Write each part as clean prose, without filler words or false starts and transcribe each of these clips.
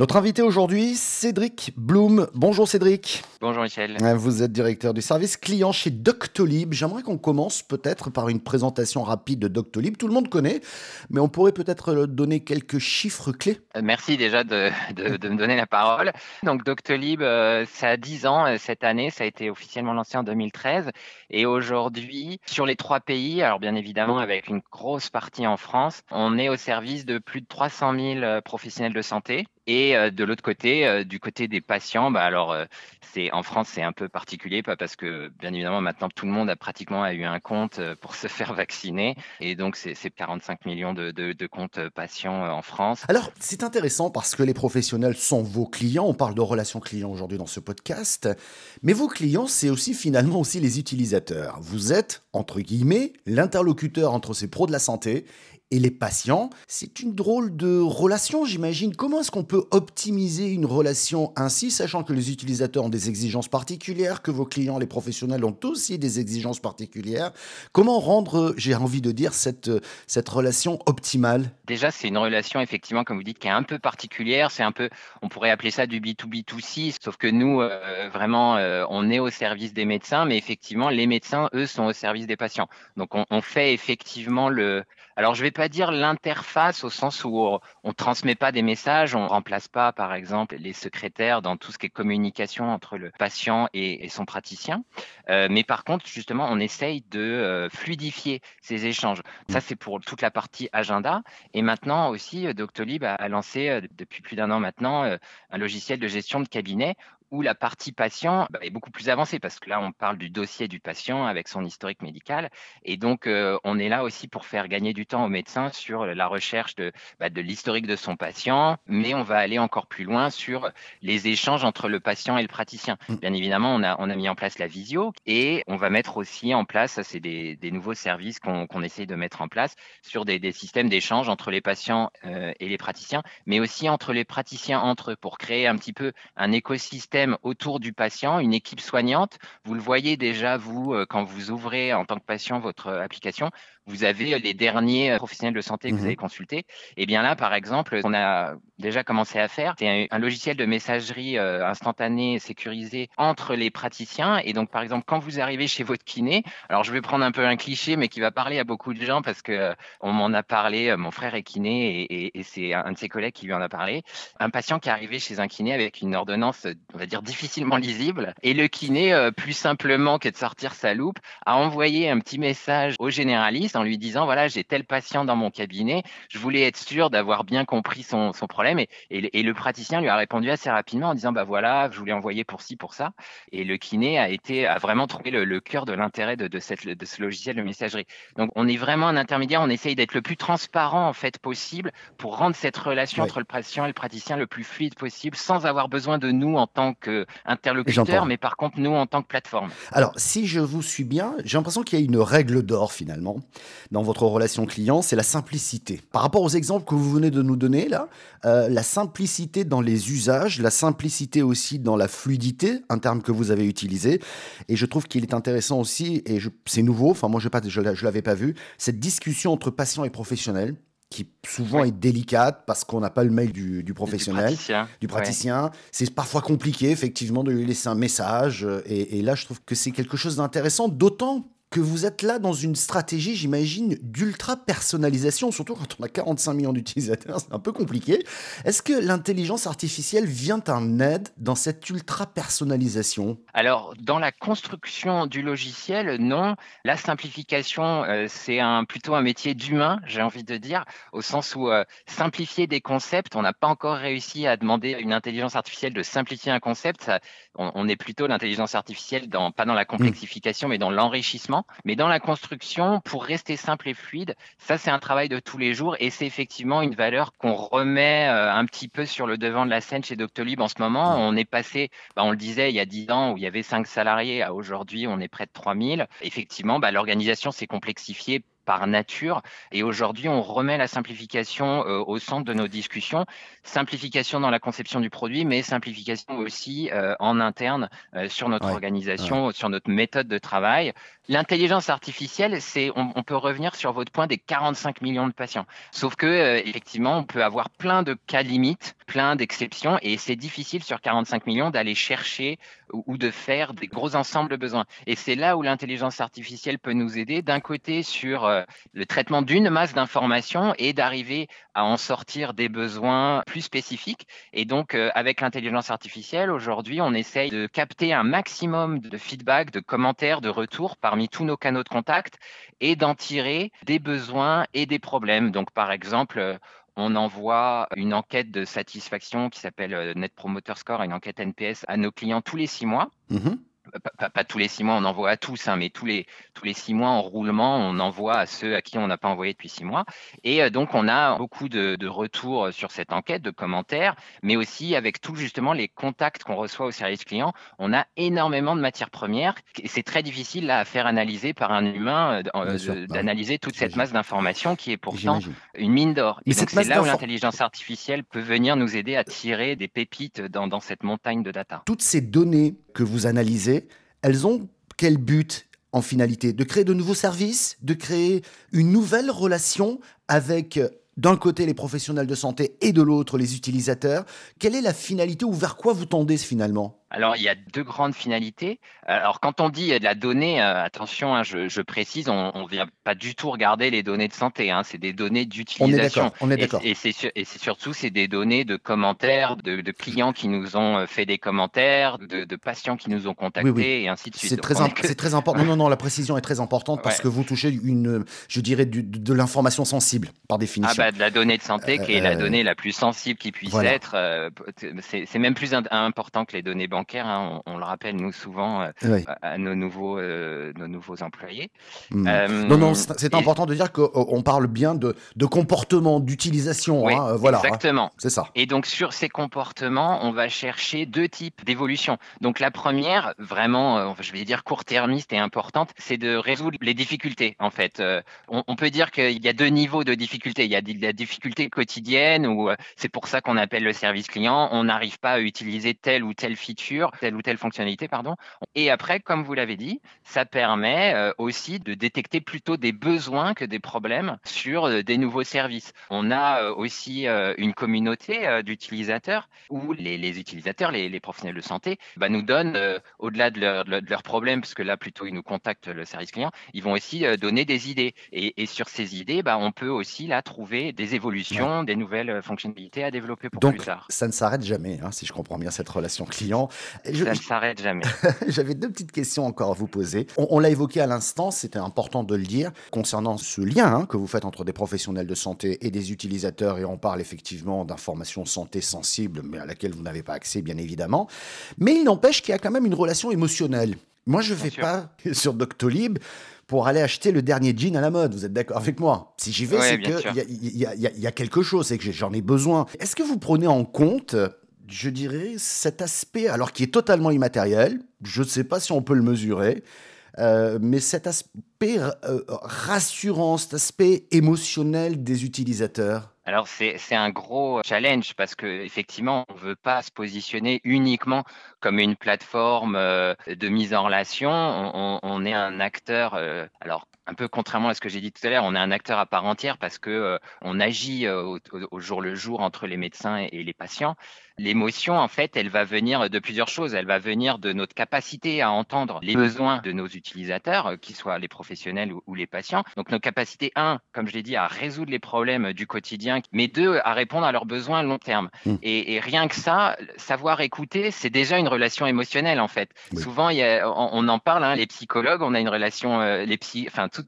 Notre invité aujourd'hui, Cédric Blum. Bonjour Cédric. Bonjour Michel. Vous êtes directeur du service client chez Doctolib. J'aimerais qu'on commence peut-être par une présentation rapide de Doctolib. Tout le monde connaît, mais on pourrait peut-être donner quelques chiffres clés. Merci déjà de me donner la parole. Donc Doctolib, ça a 10 ans cette année. Ça a été officiellement lancé en 2013. Et aujourd'hui, sur les 3 pays, alors bien évidemment avec une grosse partie en France, on est au service de plus de 300 000 professionnels de santé. Et de l'autre côté, du côté des patients, en France, c'est un peu particulier, parce que bien évidemment, maintenant, tout le monde a eu un compte pour se faire vacciner. Et donc, c'est 45 millions de comptes patients en France. Alors, c'est intéressant parce que les professionnels sont vos clients. On parle de relations clients aujourd'hui dans ce podcast. Mais vos clients, c'est aussi finalement aussi les utilisateurs. Vous êtes, entre guillemets, l'interlocuteur entre ces pros de la santé et les patients. C'est une drôle de relation, j'imagine. Comment est-ce qu'on peut optimiser une relation ainsi, sachant que les utilisateurs ont des exigences particulières, que vos clients, les professionnels, ont aussi des exigences particulières? Comment rendre, j'ai envie de dire, cette relation optimale? Déjà, c'est une relation, effectivement, comme vous dites, qui est un peu particulière. C'est un peu, on pourrait appeler ça du B2B2C, sauf que nous, on est au service des médecins, mais effectivement, les médecins, eux, sont au service des patients. Donc, on fait effectivement le... Alors, je ne vais pas dire l'interface au sens où on ne transmet pas des messages, on ne remplace pas, par exemple, les secrétaires dans tout ce qui est communication entre le patient et son praticien. Mais par contre, justement, on essaye de fluidifier ces échanges. Ça, c'est pour toute la partie agenda. Et maintenant aussi, Doctolib a lancé, depuis plus d'1 an maintenant, un logiciel de gestion de cabinet où la partie patient est beaucoup plus avancée, parce que là, on parle du dossier du patient avec son historique médical. Et donc, on est là aussi pour faire gagner du temps aux médecins sur la recherche de l'historique de son patient. Mais on va aller encore plus loin sur les échanges entre le patient et le praticien. Bien évidemment, on a mis en place la visio et on va mettre aussi en place, ça, c'est des nouveaux services qu'on essaye de mettre en place sur des systèmes d'échange entre les patients et les praticiens, mais aussi entre les praticiens entre eux, pour créer un petit peu un écosystème autour du patient, une équipe soignante. Vous le voyez déjà, vous, quand vous ouvrez en tant que patient votre application, vous avez les derniers professionnels de santé que vous avez consultés. Et bien là, par exemple, on a déjà commencé à faire, c'est un logiciel de messagerie instantanée sécurisé entre les praticiens. Et donc, par exemple, quand vous arrivez chez votre kiné, alors je vais prendre un peu un cliché, mais qui va parler à beaucoup de gens, parce qu'on m'en a parlé, mon frère est kiné et c'est un de ses collègues qui lui en a parlé. Un patient qui est arrivé chez un kiné avec une ordonnance, on va dire, difficilement lisible. Et le kiné, plus simplement que de sortir sa loupe, a envoyé un petit message au généraliste en lui disant, voilà, j'ai tel patient dans mon cabinet, je voulais être sûr d'avoir bien compris son problème. Et le praticien lui a répondu assez rapidement en disant, voilà, je voulais envoyer pour ci, pour ça. Et le kiné a vraiment trouvé le cœur de l'intérêt de ce logiciel de messagerie. Donc, on est vraiment un intermédiaire, on essaye d'être le plus transparent, en fait, possible pour rendre cette relation entre le patient et le praticien le plus fluide possible, sans avoir besoin de nous en tant qu'interlocuteur, mais par contre, nous, en tant que plateforme. Alors, si je vous suis bien, j'ai l'impression qu'il y a une règle d'or, finalement, dans votre relation client, c'est la simplicité. Par rapport aux exemples que vous venez de nous donner, là, la simplicité dans les usages, la simplicité aussi dans la fluidité, un terme que vous avez utilisé, et je trouve qu'il est intéressant aussi, et c'est nouveau, je ne l'avais pas vu, cette discussion entre patient et professionnel, qui souvent est délicate parce qu'on n'a pas le mail du professionnel, du praticien. C'est parfois compliqué, effectivement, de lui laisser un message. Et là, je trouve que c'est quelque chose d'intéressant, d'autant que vous êtes là dans une stratégie, j'imagine, d'ultra-personnalisation, surtout quand on a 45 millions d'utilisateurs, c'est un peu compliqué. Est-ce que l'intelligence artificielle vient en aide dans cette ultra-personnalisation? Alors, dans la construction du logiciel, non. La simplification, c'est plutôt un métier d'humain, j'ai envie de dire, au sens où simplifier des concepts, on n'a pas encore réussi à demander à une intelligence artificielle de simplifier un concept. On est plutôt l'intelligence artificielle, pas dans la complexification, mais dans l'enrichissement. Mais dans la construction, pour rester simple et fluide, ça, c'est un travail de tous les jours et c'est effectivement une valeur qu'on remet un petit peu sur le devant de la scène chez Doctolib en ce moment. On est passé, on le disait, il y a 10 ans où il y avait 5 salariés, à aujourd'hui, on est près de 3000. Effectivement, l'organisation s'est complexifiée par nature. Et aujourd'hui, on remet la simplification au centre de nos discussions. Simplification dans la conception du produit, mais simplification aussi en interne sur notre organisation, sur notre méthode de travail. L'intelligence artificielle, c'est, on peut revenir sur votre point des 45 millions de patients. Sauf que, effectivement, on peut avoir plein de cas limites, plein d'exceptions, et c'est difficile sur 45 millions d'aller chercher ou de faire des gros ensembles de besoins. Et c'est là où l'intelligence artificielle peut nous aider, d'un côté sur le traitement d'une masse d'informations et d'arriver à en sortir des besoins plus spécifiques. Et donc, avec l'intelligence artificielle, aujourd'hui, on essaye de capter un maximum de feedback, de commentaires, de retours parmi tous nos canaux de contact et d'en tirer des besoins et des problèmes. Donc, par exemple, on envoie une enquête de satisfaction qui s'appelle Net Promoter Score, une enquête NPS à nos clients tous les 6 mois. Mmh. Pas tous les 6 mois, on envoie à tous, hein, mais tous les 6 mois en roulement, on envoie à ceux à qui on n'a pas envoyé depuis 6 mois. Et donc, on a beaucoup de retours sur cette enquête, de commentaires, mais aussi avec tout justement les contacts qu'on reçoit au service client, on a énormément de matières premières. Et c'est très difficile là, à faire analyser par un humain, d'analyser toute cette masse d'informations qui est pourtant une mine d'or. Et donc, c'est là où l'intelligence artificielle peut venir nous aider à tirer des pépites dans cette montagne de data. Toutes ces données que vous analysez, elles ont quel but en finalité ? De créer de nouveaux services, de créer une nouvelle relation avec, d'un côté, les professionnels de santé et de l'autre, les utilisateurs. Quelle est la finalité ou vers quoi vous tendez finalement ? Alors, il y a deux grandes finalités. Alors, quand on dit de la donnée, attention, hein, je précise, on ne vient pas du tout regarder les données de santé. Hein, c'est des données d'utilisation. On est d'accord. Et c'est surtout, c'est des données de commentaires, de clients qui nous ont fait des commentaires, de patients qui nous ont contactés, oui. Et ainsi de suite. C'est très important. Non, la précision est très importante parce que vous touchez de l'information sensible, par définition. Ah bah, de la donnée de santé, qui est la donnée la plus sensible qui puisse être. C'est même plus important que les données bancaires. Hein, on le rappelle nous souvent à nos nouveaux employés. C'est important de dire qu'on parle bien de comportement, d'utilisation. Oui, hein, voilà, exactement. Hein, c'est ça. Et donc sur ces comportements, on va chercher deux types d'évolution. Donc la première, vraiment, je vais dire court-termiste et importante, c'est de résoudre les difficultés. En fait, on peut dire qu'il y a deux niveaux de difficultés. Il y a la difficulté quotidienne où c'est pour ça qu'on appelle le service client. On n'arrive pas à utiliser telle ou telle fonctionnalité, pardon. Et après, comme vous l'avez dit, ça permet aussi de détecter plutôt des besoins que des problèmes sur des nouveaux services. On a aussi une communauté d'utilisateurs où les utilisateurs, les professionnels de santé, nous donnent, au-delà de leurs problèmes, parce que là, plutôt, ils nous contactent le service client, ils vont aussi donner des idées. Et sur ces idées, on peut aussi là trouver des évolutions, des nouvelles fonctionnalités à développer pour plus tard. Donc, ça ne s'arrête jamais, hein, si je comprends bien cette relation client. Ça ne s'arrête jamais. J'avais deux petites questions encore à vous poser. On l'a évoqué à l'instant, c'était important de le dire, concernant ce lien que vous faites entre des professionnels de santé et des utilisateurs, et on parle effectivement d'informations santé sensibles, mais à laquelle vous n'avez pas accès, bien évidemment. Mais il n'empêche qu'il y a quand même une relation émotionnelle. Moi, je ne vais pas sur Doctolib pour aller acheter le dernier jean à la mode. Vous êtes d'accord avec moi ? Si j'y vais, c'est qu'il y a quelque chose, c'est que j'en ai besoin. Est-ce que vous prenez en compte, je dirais, cet aspect, alors qui est totalement immatériel, je ne sais pas si on peut le mesurer, mais cet aspect rassurant, cet aspect émotionnel des utilisateurs? Alors, c'est un gros challenge parce qu'effectivement, on ne veut pas se positionner uniquement comme une plateforme de mise en relation. On est un acteur, alors un peu contrairement à ce que j'ai dit tout à l'heure, on est un acteur à part entière parce qu'on agit au jour le jour entre les médecins et les patients. L'émotion, en fait, elle va venir de plusieurs choses. Elle va venir de notre capacité à entendre les besoins de nos utilisateurs, qu'ils soient les professionnels ou les patients. Donc, nos capacités, comme je l'ai dit, à résoudre les problèmes du quotidien, mais 2, à répondre à leurs besoins à long terme. Et rien que ça, savoir écouter, c'est déjà une relation émotionnelle, en fait. Oui. Souvent, on en parle, les psychologues, on a une relation,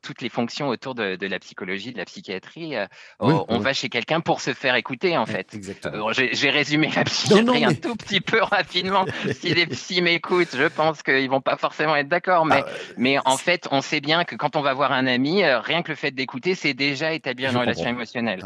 toutes les fonctions autour de la psychologie, de la psychiatrie. On va chez quelqu'un pour se faire écouter, en fait. Exactement. J'ai résumé la psychiatrie. Un tout petit peu rapidement. Si les psys m'écoutent, je pense qu'ils ne vont pas forcément être d'accord. Mais en fait, on sait bien que quand on va voir un ami, rien que le fait d'écouter, c'est déjà établir une relation émotionnelle.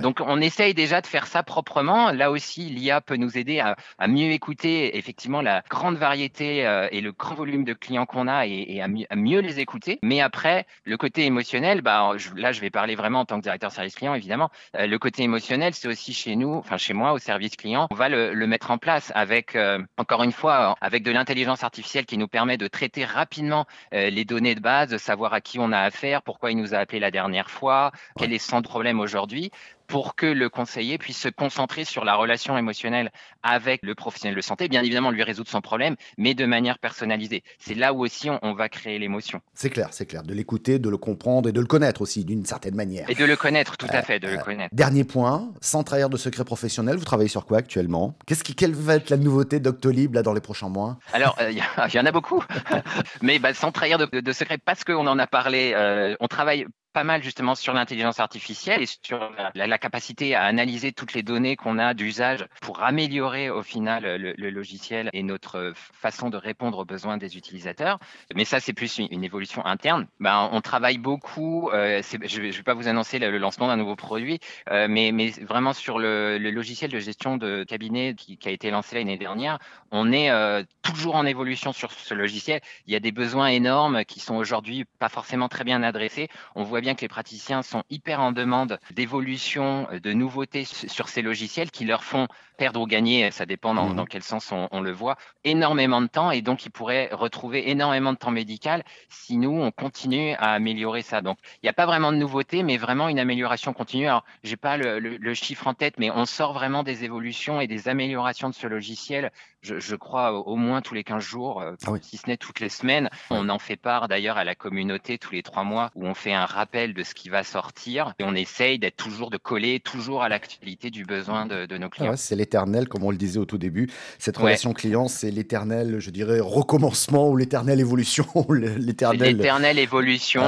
Donc, on essaye déjà de faire ça proprement. Là aussi, l'IA peut nous aider à mieux écouter effectivement la grande variété et le grand volume de clients qu'on a et à mieux les écouter. Mais après, Le côté émotionnel, là, je vais parler vraiment en tant que directeur service client, évidemment. Le côté émotionnel, c'est aussi chez nous, enfin chez moi, au service client, on va le mettre en place avec, encore une fois, avec de l'intelligence artificielle qui nous permet de traiter rapidement les données de base, de savoir à qui on a affaire, pourquoi il nous a appelé la dernière fois, quel est son problème aujourd'hui, pour que le conseiller puisse se concentrer sur la relation émotionnelle avec le professionnel de santé, bien évidemment lui résoudre son problème, mais de manière personnalisée. C'est là où aussi on va créer l'émotion. C'est clair. De l'écouter, de le comprendre et de le connaître aussi, d'une certaine manière. Et de le connaître, tout à fait. Dernier point, sans trahir de secret professionnel, vous travaillez sur quoi actuellement ? Quelle va être la nouveauté Doctolib là, dans les prochains mois ? Alors, il y en a beaucoup, mais sans trahir de secret, parce qu'on en a parlé, on travaille pas mal justement sur l'intelligence artificielle et sur la capacité à analyser toutes les données qu'on a d'usage pour améliorer au final le logiciel et notre façon de répondre aux besoins des utilisateurs. Mais ça, c'est plus une évolution interne. On travaille beaucoup, je ne vais pas vous annoncer le lancement d'un nouveau produit, mais vraiment sur le logiciel de gestion de cabinet qui a été lancé l'année dernière, on est toujours en évolution sur ce logiciel. Il y a des besoins énormes qui sont aujourd'hui pas forcément très bien adressés. On voit bien que les praticiens sont hyper en demande d'évolution, de nouveautés sur ces logiciels qui leur font perdre ou gagner, ça dépend dans quel sens on le voit, énormément de temps, et donc ils pourraient retrouver énormément de temps médical si nous, on continue à améliorer ça. Donc, il n'y a pas vraiment de nouveauté, mais vraiment une amélioration continue. Alors, je n'ai pas le chiffre en tête, mais on sort vraiment des évolutions et des améliorations de ce logiciel, je crois, au moins tous les 15 jours, si ce n'est toutes les semaines. On en fait part d'ailleurs à la communauté tous les 3 mois où on fait un rappel de ce qui va sortir et on essaye d'être toujours de coller à l'actualité du besoin de nos clients. C'est l'éternel, comme on le disait au tout début, cette relation client, c'est l'éternel, je dirais, recommencement ou l'éternelle évolution. L'éternelle évolution,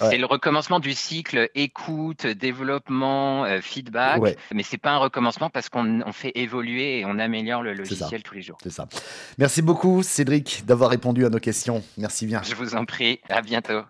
c'est le recommencement du cycle écoute, développement, feedback, mais c'est pas un recommencement parce qu'on fait évoluer et on améliore le logiciel tous les jours. C'est ça. Merci beaucoup Cédric d'avoir répondu à nos questions. Merci bien. Je vous en prie, à bientôt.